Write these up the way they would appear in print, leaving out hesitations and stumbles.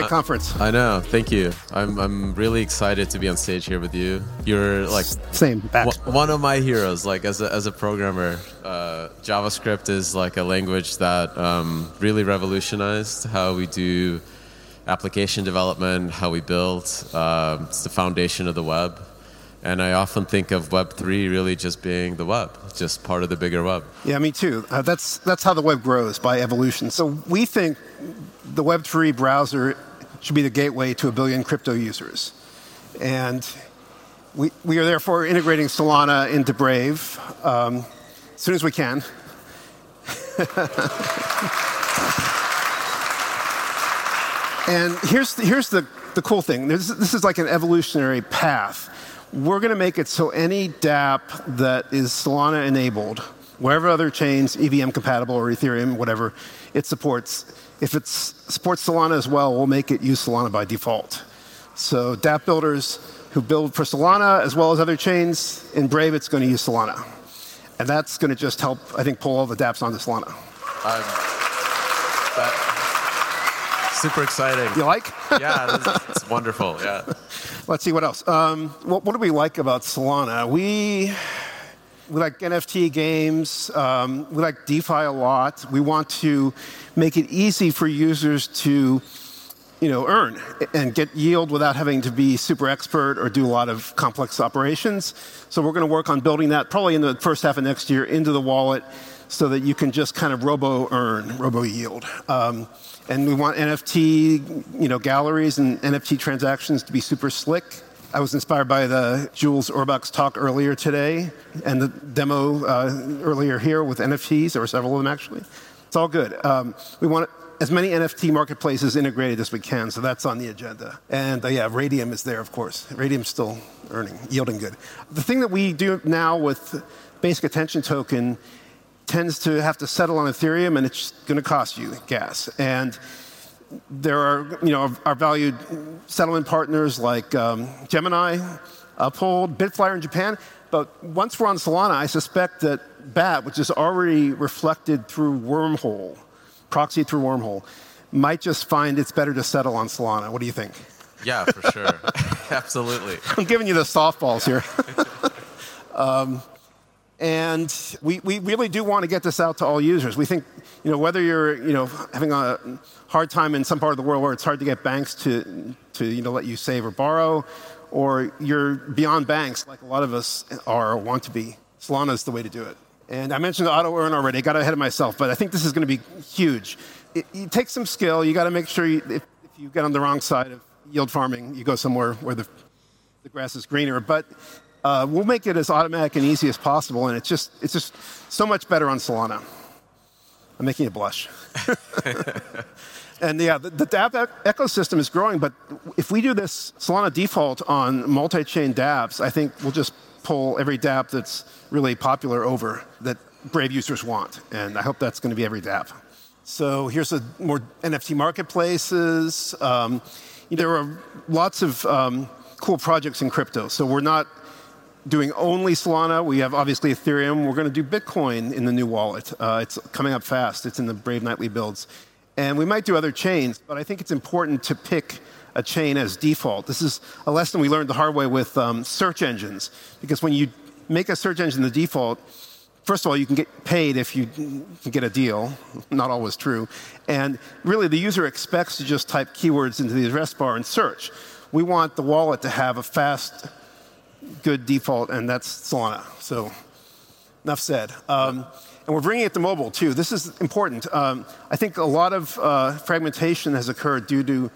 Great conference. I know. Thank you. I'm really excited to be on stage here with you. You're like one of my heroes. Like as a programmer, JavaScript is like a language that really revolutionized how we do application development, how we build. It's the foundation of the web. And I often think of Web3 really just being the web, just part of the bigger web. Yeah, me too. That's how the web grows, by evolution. So we think the Web3 browser should be the gateway to 1 billion crypto users. And we are therefore integrating Solana into Brave as soon as we can. And here's the cool thing. This is like an evolutionary path. We're going to make it so any dApp that is Solana-enabled, whatever other chains, EVM-compatible or Ethereum, whatever, it supports. If it supports Solana as well, we'll make it use Solana by default. So dApp builders who build for Solana as well as other chains, in Brave, it's going to use Solana. And that's going to just help, I think, pull all the dApps onto Solana. Super exciting. You like? Yeah, it's wonderful, yeah. Let's see what else. What do we like about Solana? We like NFT games. We like DeFi a lot. We want to make it easy for users to, earn and get yield without having to be super expert or do a lot of complex operations. So we're going to work on building that probably in the first half of next year into the wallet, so that you can just kind of robo-earn, robo-yield. And we want NFT, galleries and NFT transactions to be super slick. I was inspired by the Jules Urbach's talk earlier today and the demo earlier here with NFTs. There were several of them, actually. It's all good. We want as many NFT marketplaces integrated as we can, so that's on the agenda. And Radium is there, of course. Radium's still yielding good. The thing that we do now with Basic Attention Token tends to have to settle on Ethereum, and it's going to cost you gas. And there are, our valued settlement partners like Gemini, Uphold, Bitflyer in Japan. But once we're on Solana, I suspect that BAT, which is already reflected through Wormhole, proxy through Wormhole, might just find it's better to settle on Solana. What do you think? Yeah, for sure. Absolutely. I'm giving you the softballs here. And we really do want to get this out to all users. We think, whether you're, having a hard time in some part of the world where it's hard to get banks to let you save or borrow, or you're beyond banks, like a lot of us are or want to be, Solana's the way to do it. And I mentioned auto earn already. I got ahead of myself, but I think this is going to be huge. It takes some skill. You got to make sure if you get on the wrong side of yield farming, you go somewhere where the grass is greener. But we'll make it as automatic and easy as possible, and it's just so much better on Solana. I'm making you blush. And the dApp ecosystem is growing, but if we do this Solana default on multi-chain dApps, I think we'll just pull every dApp that's really popular over that Brave users want, and I hope that's going to be every dApp. So here's more NFT marketplaces. There are lots of cool projects in crypto, so we're not doing only Solana. We have obviously Ethereum. We're going to do Bitcoin in the new wallet. It's coming up fast. It's in the Brave Nightly builds. And we might do other chains, but I think it's important to pick a chain as default. This is a lesson we learned the hard way with search engines, because when you make a search engine the default, first of all, you can get paid if you can get a deal. Not always true. And really, the user expects to just type keywords into the address bar and search. We want the wallet to have a fast, good default, and that's Solana. So enough said. And we're bringing it to mobile, too. This is important. I think a lot of fragmentation has occurred due to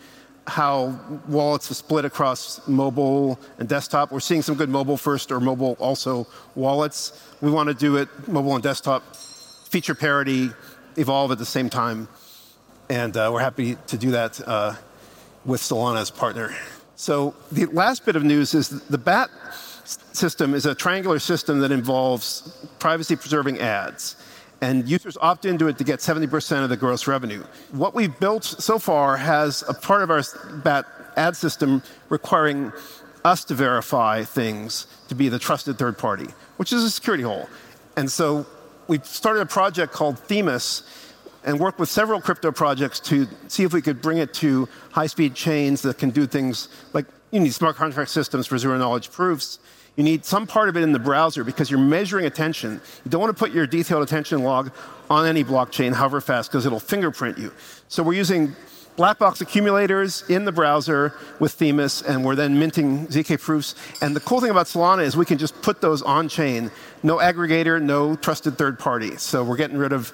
how wallets are split across mobile and desktop. We're seeing some good mobile first or mobile also wallets. We want to do it mobile and desktop, feature parity, evolve at the same time. And we're happy to do that with Solana as partner. So the last bit of news is the BAT system is a triangular system that involves privacy-preserving ads. And users opt into it to get 70% of the gross revenue. What we've built so far has a part of our BAT ad system requiring us to verify things to be the trusted third party, which is a security hole. And so we've started a project called Themis, and worked with several crypto projects to see if we could bring it to high-speed chains that can do things like you need smart contract systems for zero-knowledge proofs. You need some part of it in the browser because you're measuring attention. You don't want to put your detailed attention log on any blockchain, however fast, because it'll fingerprint you. So we're using black box accumulators in the browser with Themis, and we're then minting ZK proofs. And the cool thing about Solana is we can just put those on-chain. No aggregator, no trusted third party. So we're getting rid of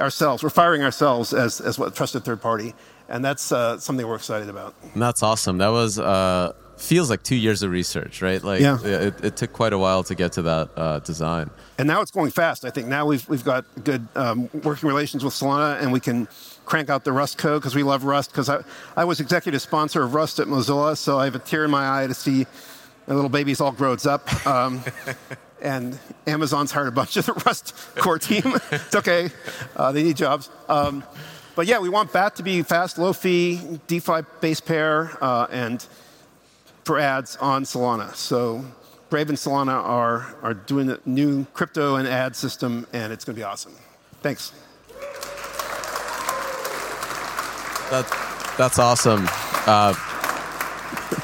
ourselves. We're firing ourselves as what trusted third party. And that's something we're excited about. And that's awesome. That was feels like 2 years of research, right? Like, yeah. It took quite a while to get to that design. And now it's going fast, I think. Now we've got good working relations with Solana, and we can crank out the Rust code because we love Rust. Because I was executive sponsor of Rust at Mozilla, so I have a tear in my eye to see my little babies all grown up. And Amazon's hired a bunch of the Rust core team. It's okay. They need jobs. But yeah, we want BAT to be fast, low fee, DeFi base pair, and for ads on Solana. So Brave and Solana are doing a new crypto and ad system, and it's going to be awesome. Thanks. That's awesome.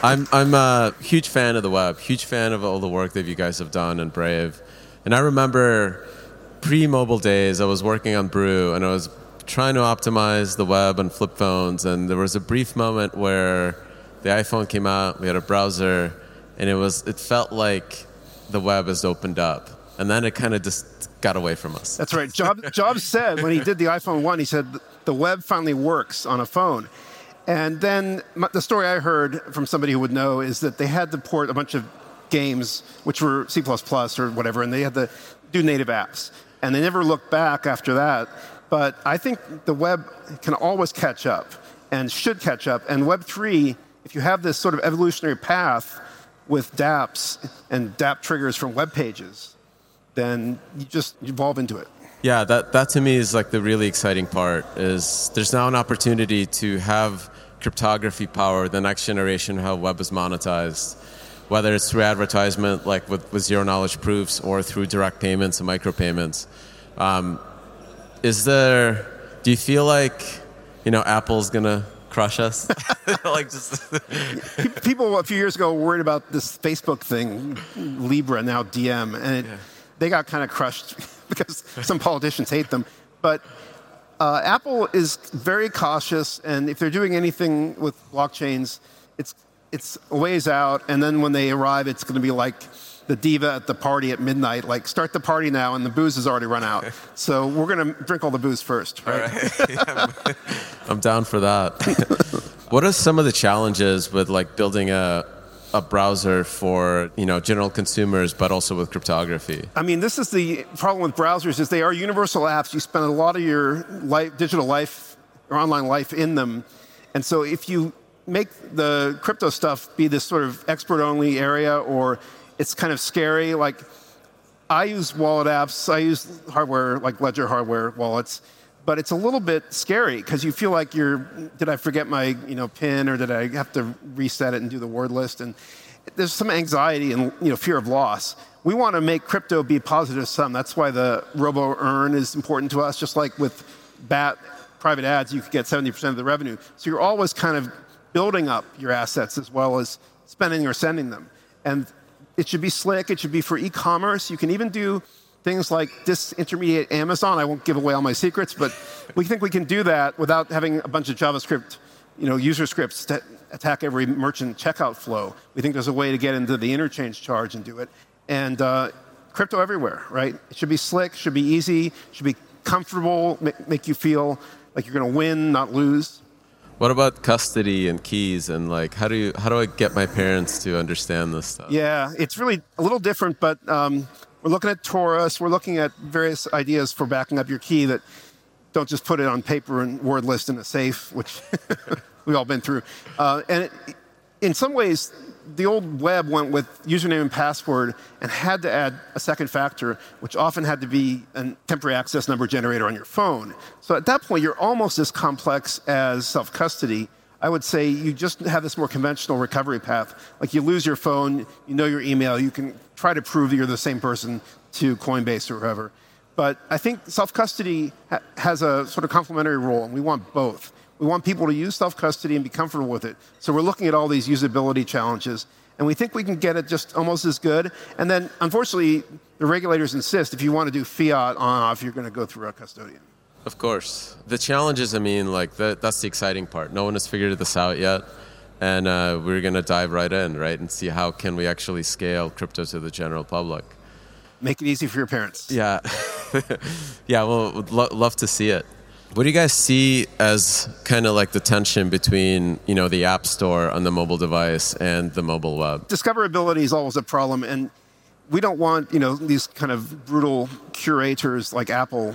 I'm a huge fan of the web, huge fan of all the work that you guys have done in Brave. And I remember pre-mobile days, I was working on Brew, and I was trying to optimize the web and flip phones. And there was a brief moment where the iPhone came out, we had a browser, and it felt like the web has opened up. And then it kind of just got away from us. That's right. Jobs said when he did the iPhone 1, he said, the web finally works on a phone. And then the story I heard from somebody who would know is that they had to port a bunch of games, which were C++ or whatever, and they had to do native apps. And they never looked back after that. But I think the web can always catch up and should catch up. And Web3, if you have this sort of evolutionary path with dApps and dApp triggers from web pages, then you just evolve into it. Yeah, that to me is like the really exciting part is there's now an opportunity to have cryptography power the next generation how web is monetized, whether it's through advertisement like with zero-knowledge proofs or through direct payments and micropayments. Do you feel like, Apple's going to crush us? People a few years ago were worried about this Facebook thing, Libra, now Diem, and they got kind of crushed because some politicians hate them. But Apple is very cautious, and if they're doing anything with blockchains, it's a ways out, and then when they arrive, it's going to be like the diva at the party at midnight, like, start the party now, and the booze has already run out. So we're going to drink all the booze first, right? All right. Yeah, I'm down for that. What are some of the challenges with, building a browser for general consumers, but also with cryptography? I mean, this is the problem with browsers is they are universal apps. You spend a lot of your digital life or online life in them. And so if you make the crypto stuff be this sort of expert-only area or it's kind of scary, I use wallet apps. I use hardware, like Ledger hardware wallets. But it's a little bit scary because you feel like did I forget my PIN or did I have to reset it and do the word list? And there's some anxiety and fear of loss. We want to make crypto be positive sum. That's why the robo earn is important to us. Just like with BAT private ads, you could get 70% of the revenue. So you're always kind of building up your assets as well as spending or sending them. And it should be slick. It should be for e-commerce. You can even do things like disintermediate Amazon. I won't give away all my secrets, but we think we can do that without having a bunch of JavaScript, user scripts that attack every merchant checkout flow. We think there's a way to get into the interchange charge and do it. And crypto everywhere, right? It should be slick, should be easy, should be comfortable, make you feel like you're going to win, not lose. What about custody and keys and how do I get my parents to understand this stuff? Yeah, it's really a little different, but we're looking at Taurus. We're looking at various ideas for backing up your key that don't just put it on paper and word list in a safe, which we've all been through. In some ways, the old web went with username and password and had to add a second factor, which often had to be a temporary access number generator on your phone. So at that point, you're almost as complex as self-custody. I would say you just have this more conventional recovery path. You lose your phone, your email, you can try to prove that you're the same person to Coinbase or whoever. But I think self-custody has a sort of complementary role, and we want both. We want people to use self-custody and be comfortable with it. So we're looking at all these usability challenges, and we think we can get it just almost as good. And then, unfortunately, the regulators insist if you want to do fiat on-off, you're going to go through a custodian. Of course. The challenges, I mean, like that's the exciting part. No one has figured this out yet. And we're going to dive right in, right, and see how can we actually scale crypto to the general public. Make it easy for your parents. Yeah. Yeah, well, would love to see it. What do you guys see as kind of like the tension between, you know, the app store on the mobile device and the mobile web? Discoverability is always a problem, and we don't want, you know, these kind of brutal curators like Apple.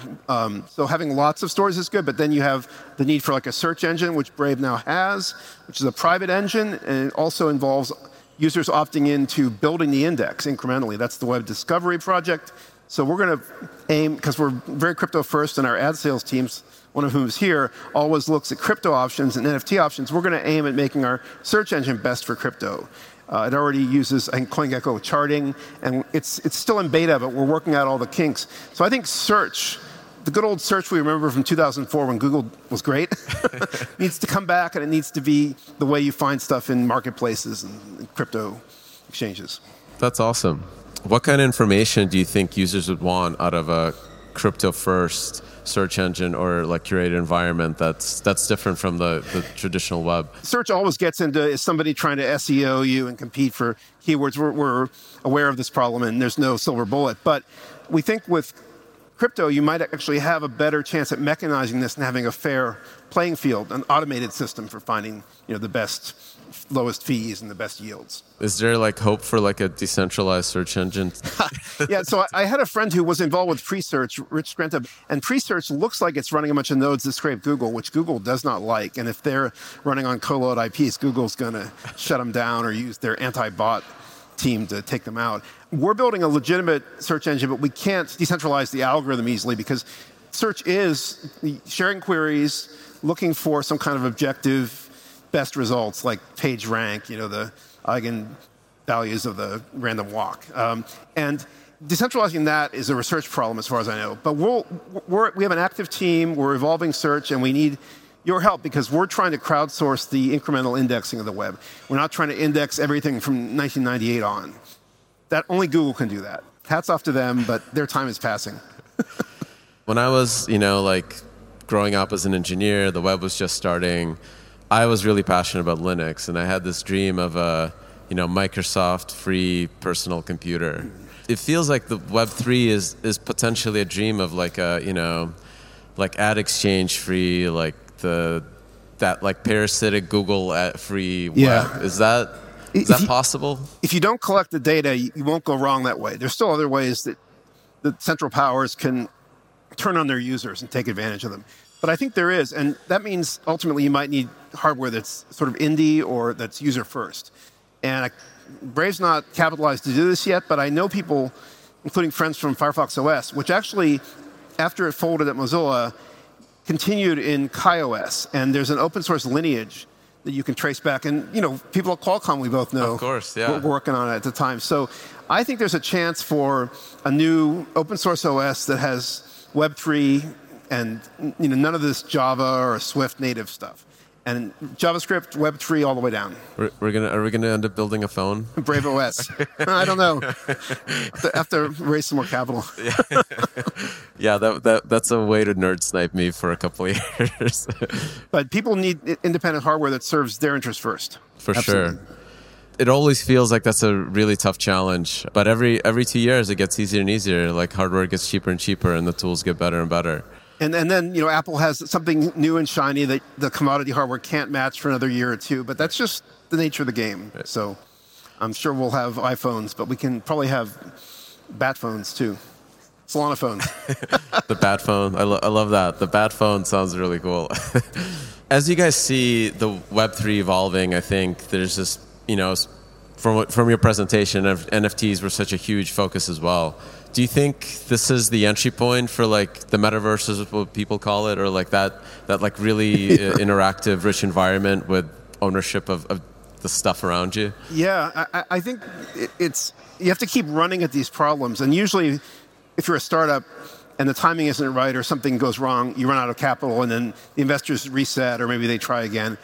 So having lots of stores is good, but then you have the need for like a search engine, which Brave now has, which is a private engine, and it also involves users opting into building the index incrementally. That's the Web Discovery Project. So we're going to aim, because we're very crypto first, and our ad sales teams, one of whom is here, always looks at crypto options and NFT options. We're going to aim at making our search engine best for crypto. It already uses, I think, CoinGecko charting, and it's still in beta, but we're working out all the kinks. So I think search, the good old search we remember from 2004 when Google was great, needs to come back, and it needs to be the way you find stuff in marketplaces and crypto exchanges. That's awesome. What kind of information do you think users would want out of a crypto-first search engine or like curated environment that's different from the traditional web? Search always gets into, is somebody trying to SEO you and compete for keywords? We're aware of this problem, and there's no silver bullet. But we think with crypto, you might actually have a better chance at mechanizing this and having a fair playing field, an automated system for finding, you know, the best, lowest fees and the best yields. Is there like hope for like a decentralized search engine? Yeah, so I had a friend who was involved with PreSearch, Rich Grenta, and PreSearch looks like it's running a bunch of nodes that scrape Google, which Google does not like. And if they're running on co-load IPs, Google's going to shut them down or use their anti-bot team to take them out. We're building a legitimate search engine, but we can't decentralize the algorithm easily because search is sharing queries, looking for some kind of objective best results, like page rank, you know, the eigenvalues of the random walk. And decentralizing that is a research problem as far as I know. But we have an active team, we're evolving search, and we need your help because we're trying to crowdsource the incremental indexing of the web. We're not trying to index everything from 1998 on. That only Google can do that. Hats off to them, but their time is passing. When I was, you know, like growing up as an engineer, the web was just starting. I was really passionate about Linux, and I had this dream of a, you know, Microsoft free personal computer. It feels like the Web3 is potentially a dream of like a, you know, like AdExchange free, like that parasitic Google ad free web. Is that possible? If you don't collect the data, you won't go wrong that way. There's still other ways that the central powers can turn on their users and take advantage of them. But I think there is, and that means ultimately you might need hardware that's sort of indie or that's user first. And Brave's not capitalized to do this yet, but I know people, including friends from Firefox OS, which actually, after it folded at Mozilla, continued in KaiOS. And there's an open source lineage that you can trace back. And, you know, people at Qualcomm, we both know, of course, yeah, were working on it at the time. So I think there's a chance for a new open source OS that has Web3, and, you know, none of this Java or Swift native stuff. And JavaScript, Web3, all the way down. Are we gonna end up building a phone? Brave OS. I don't know. I have to raise some more capital. Yeah, that's a way to nerd snipe me for a couple of years. But people need independent hardware that serves their interests first. For absolutely. Sure. It always feels like that's a really tough challenge. But every 2 years, it gets easier and easier. Like hardware gets cheaper and cheaper, and the tools get better and better. And then, you know, Apple has something new and shiny that the commodity hardware can't match for another year or two. But that's just the nature of the game. So I'm sure we'll have iPhones, but we can probably have BAT phones too. Solana phones. The BAT phone. I love that. The BAT phone sounds really cool. As you guys see the Web3 evolving, I think there's this, you know, from your presentation, NFTs were such a huge focus as well. Do you think this is the entry point for like the metaverse, is what people call it, or like that like really interactive, rich environment with ownership of the stuff around you? Yeah, I think it's, you have to keep running at these problems. And usually, if you're a startup, and the timing isn't right or something goes wrong, you run out of capital, and then the investors reset or maybe they try again.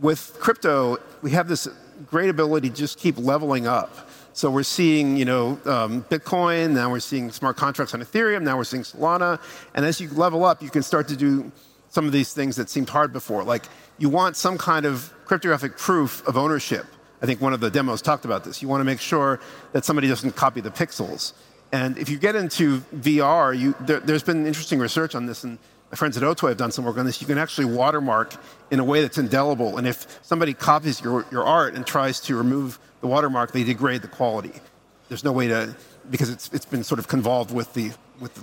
With crypto, we have this great ability to just keep leveling up. So we're seeing, Bitcoin, now we're seeing smart contracts on Ethereum, now we're seeing Solana. And as you level up, you can start to do some of these things that seemed hard before. Like, you want some kind of cryptographic proof of ownership. I think one of the demos talked about this. You want to make sure that somebody doesn't copy the pixels. And if you get into VR, there's been interesting research on this, and my friends at O2 have done some work on this. You can actually watermark in a way that's indelible. And if somebody copies your art and tries to remove the watermark, they degrade the quality. There's no way to, because it's been sort of convolved with the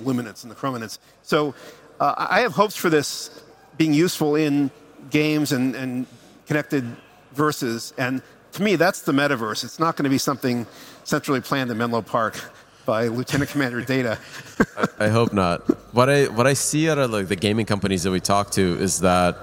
luminance and the chrominance. So I have hopes for this being useful in games and connected verses. And to me, that's the metaverse. It's not going to be something centrally planned in Menlo Park by Lieutenant Commander Data. I hope not. What I see out of the gaming companies that we talk to is that,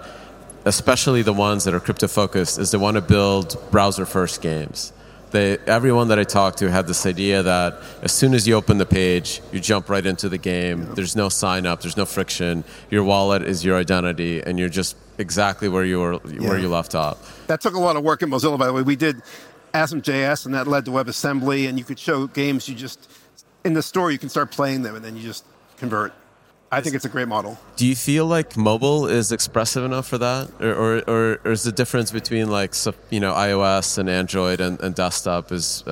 especially the ones that are crypto-focused, is they want to build browser-first games. Everyone that I talked to had this idea that as soon as you open the page, you jump right into the game. Yeah. There's no sign-up. There's no friction. Your wallet is your identity, and you're just exactly where you were, where you left off. That took a lot of work at Mozilla, by the way. We did ASM.js, and that led to WebAssembly, and you could show games. You just, in the store, you can start playing them, and then you just convert. I think it's a great model. Do you feel like mobile is expressive enough for that? Or is the difference between iOS and Android and desktop is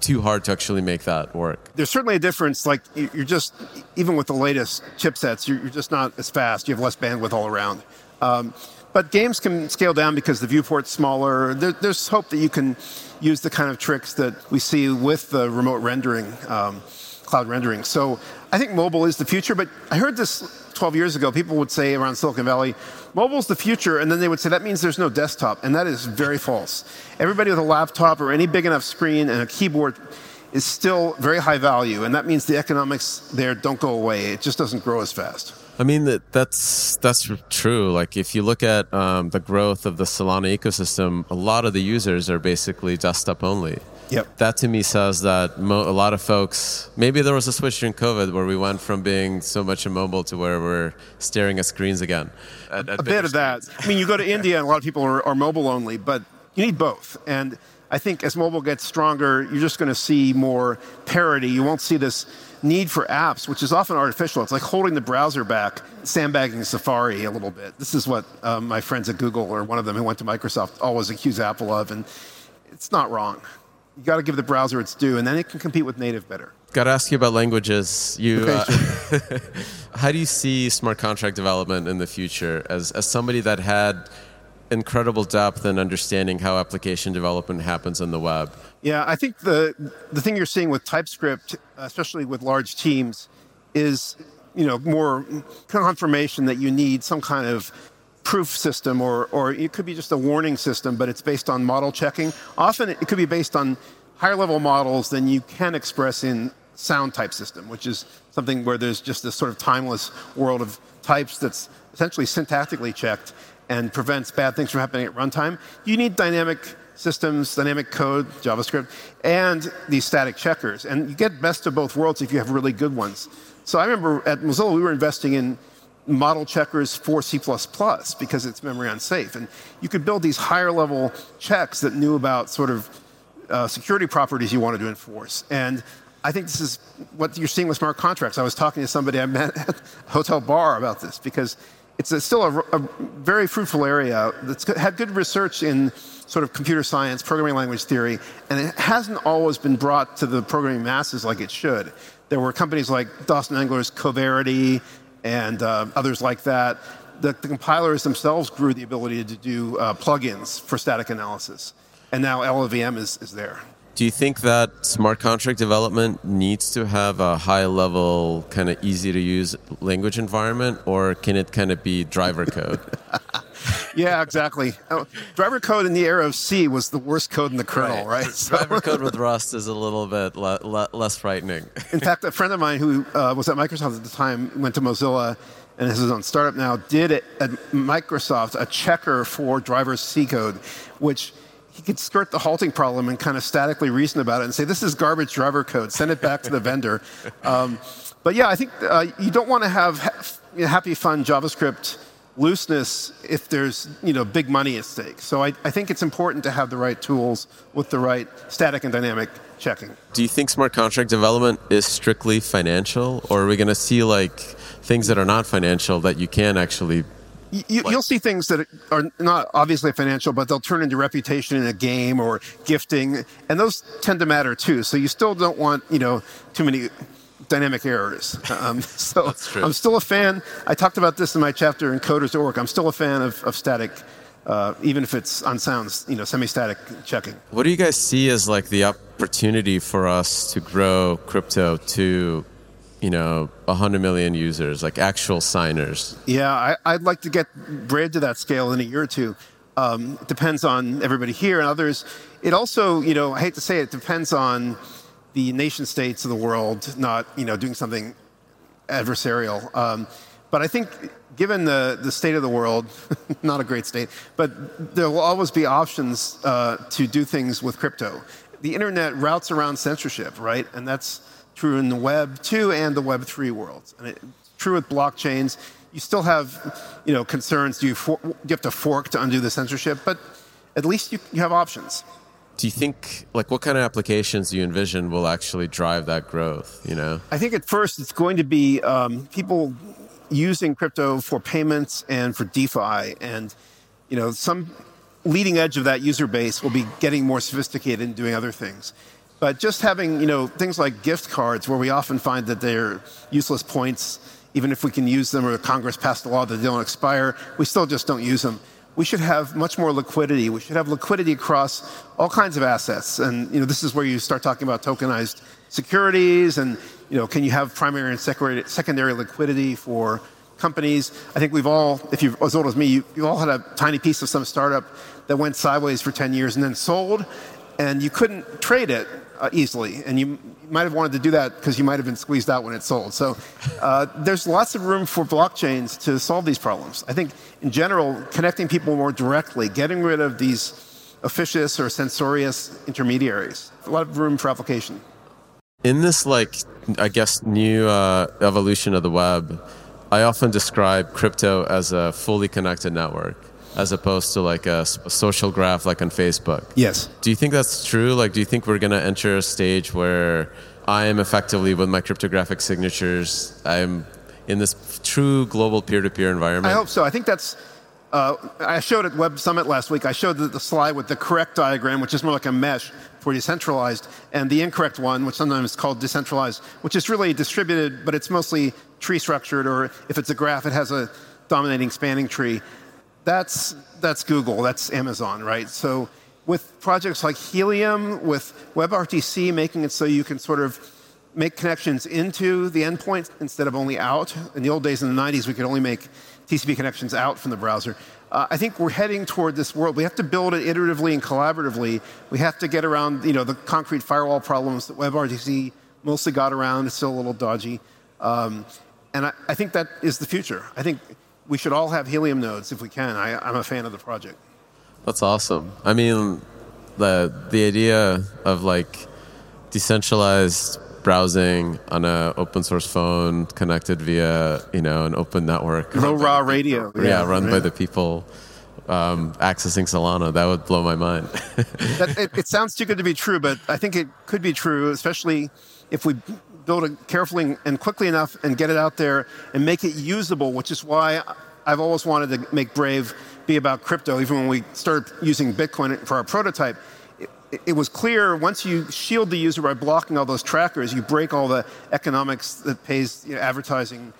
too hard to actually make that work? There's certainly a difference. Like, you're just, even with the latest chipsets, you're just not as fast. You have less bandwidth all around. But games can scale down because the viewport's smaller. There's hope that you can use the kind of tricks that we see with the remote rendering, cloud rendering. So I think mobile is the future, but I heard this 12 years ago. People would say around Silicon Valley, mobile's the future, and then they would say, that means there's no desktop, and that is very false. Everybody with a laptop or any big enough screen and a keyboard is still very high value, and that means the economics there don't go away. It just doesn't grow as fast. I mean, that's true. Like, if you look at the growth of the Solana ecosystem, a lot of the users are basically desktop only. Yep. That to me says that a lot of folks, maybe there was a switch during COVID where we went from being so much immobile to where we're staring at screens again. A bit of that. I mean, you go to India and a lot of people are mobile only, but you need both. And I think as mobile gets stronger, you're just going to see more parity. You won't see this need for apps, which is often artificial. It's like holding the browser back, sandbagging Safari a little bit. This is what my friends at Google, or one of them who went to Microsoft, always accuse Apple of, and it's not wrong. You got to give the browser its due, and then it can compete with native better. Got to ask you about languages. How do you see smart contract development in the future? As somebody that had incredible depth in understanding how application development happens on the web. Yeah, I think the thing you're seeing with TypeScript, especially with large teams, is more confirmation that you need some kind of proof system, or it could be just a warning system, but it's based on model checking. Often it could be based on higher level models than you can express in sound type system, which is something where there's just this sort of timeless world of types that's essentially syntactically checked and prevents bad things from happening at runtime. You need dynamic systems, dynamic code, JavaScript, and these static checkers. And you get best of both worlds if you have really good ones. So I remember at Mozilla, we were investing in model checkers for C++ because it's memory unsafe. And you could build these higher level checks that knew about sort of security properties you wanted to enforce. And I think this is what you're seeing with smart contracts. I was talking to somebody I met at a hotel bar about this because it's still a very fruitful area that's had good research in sort of computer science, programming language theory, and it hasn't always been brought to the programming masses like it should. There were companies like Dawson Engler's Coverity, and others like that. The compilers themselves grew the ability to do plugins for static analysis. And now LLVM is there. Do you think that smart contract development needs to have a high-level, kind of easy-to-use language environment, or can it kind of be driver code? Yeah, exactly. Driver code in the era of C was the worst code in the kernel, right? So driver code with Rust is a little bit less frightening. In fact, a friend of mine who was at Microsoft at the time, went to Mozilla, and has his own startup now, did at Microsoft a checker for driver C code, which he could skirt the halting problem and kind of statically reason about it and say, this is garbage driver code, send it back to the vendor. But yeah, I think you don't want to have happy, fun JavaScript looseness if there's big money at stake. So I think it's important to have the right tools with the right static and dynamic checking. Do you think smart contract development is strictly financial, or are we going to see like things that are not financial that you can actually... You'll see things that are not obviously financial, but they'll turn into reputation in a game or gifting, and those tend to matter too. So you still don't want too many dynamic errors. So I'm still a fan. I talked about this in my chapter in Coders.org. I'm still a fan of static, even if it's unsound, semi-static checking. What do you guys see as like the opportunity for us to grow crypto to 100 million users, like actual signers? Yeah, I'd like to get Brave to that scale in a year or two. It depends on everybody here and others. It also, I hate to say it, depends on the nation states of the world not, doing something adversarial. But I think given the state of the world, not a great state, but there will always be options to do things with crypto. The internet routes around censorship, right? And that's true in the Web 2 and the Web 3 worlds. And it's true with blockchains. You still have, concerns. Do you have to fork to undo the censorship? But at least you have options. Do you think, what kind of applications do you envision will actually drive that growth, I think at first it's going to be people using crypto for payments and for DeFi. And, some leading edge of that user base will be getting more sophisticated and doing other things. But just having, things like gift cards, where we often find that they're useless points, even if we can use them, or Congress passed a law that they don't expire, we still just don't use them. We should have much more liquidity. We should have liquidity across all kinds of assets. And, this is where you start talking about tokenized securities and, can you have primary and secondary liquidity for companies? I think we've all, if you're as old as me, you all had a tiny piece of some startup that went sideways for 10 years and then sold, and you couldn't trade it easily. And you might have wanted to do that because you might have been squeezed out when it sold. So there's lots of room for blockchains to solve these problems. I think, in general, connecting people more directly, getting rid of these officious or censorious intermediaries. A lot of room for application. In this, new evolution of the web, I often describe crypto as a fully connected network, as opposed to a social graph like on Facebook. Yes. Do you think that's true? Do you think we're going to enter a stage where I am effectively, with my cryptographic signatures, I'm in this true global peer-to-peer environment? I hope so. I think that's... I showed at Web Summit last week, I showed the slide with the correct diagram, which is more like a mesh for decentralized, and the incorrect one, which sometimes is called decentralized, which is really distributed, but it's mostly tree-structured, or if it's a graph, it has a dominating spanning tree. That's Google, that's Amazon, right? So with projects like Helium, with WebRTC making it so you can sort of make connections into the endpoint instead of only out. In the old days, in the 90s, we could only make TCP connections out from the browser. I think we're heading toward this world. We have to build it iteratively and collaboratively. We have to get around the concrete firewall problems that WebRTC mostly got around. It's still a little dodgy. And I think that is the future. I think we should all have Helium nodes if we can. I'm a fan of the project. That's awesome. I mean, the idea of decentralized browsing on an open source phone connected via an open network. No raw radio. Run by the people accessing Solana. That would blow my mind. It sounds too good to be true, but I think it could be true, especially if we build it carefully and quickly enough and get it out there and make it usable, which is why I've always wanted to make Brave be about crypto. Even when we started using Bitcoin for our prototype, it was clear once you shield the user by blocking all those trackers, you break all the economics that pays advertising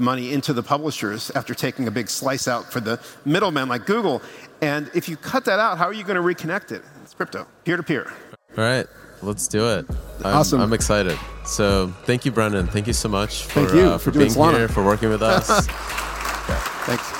money into the publishers after taking a big slice out for the middleman like Google. And if you cut that out, how are you going to reconnect it? It's crypto, peer-to-peer. All right. Let's do it. Awesome. I'm excited. So thank you, Brendan. Thank you so much for being here, for working with us. Yeah. Thanks.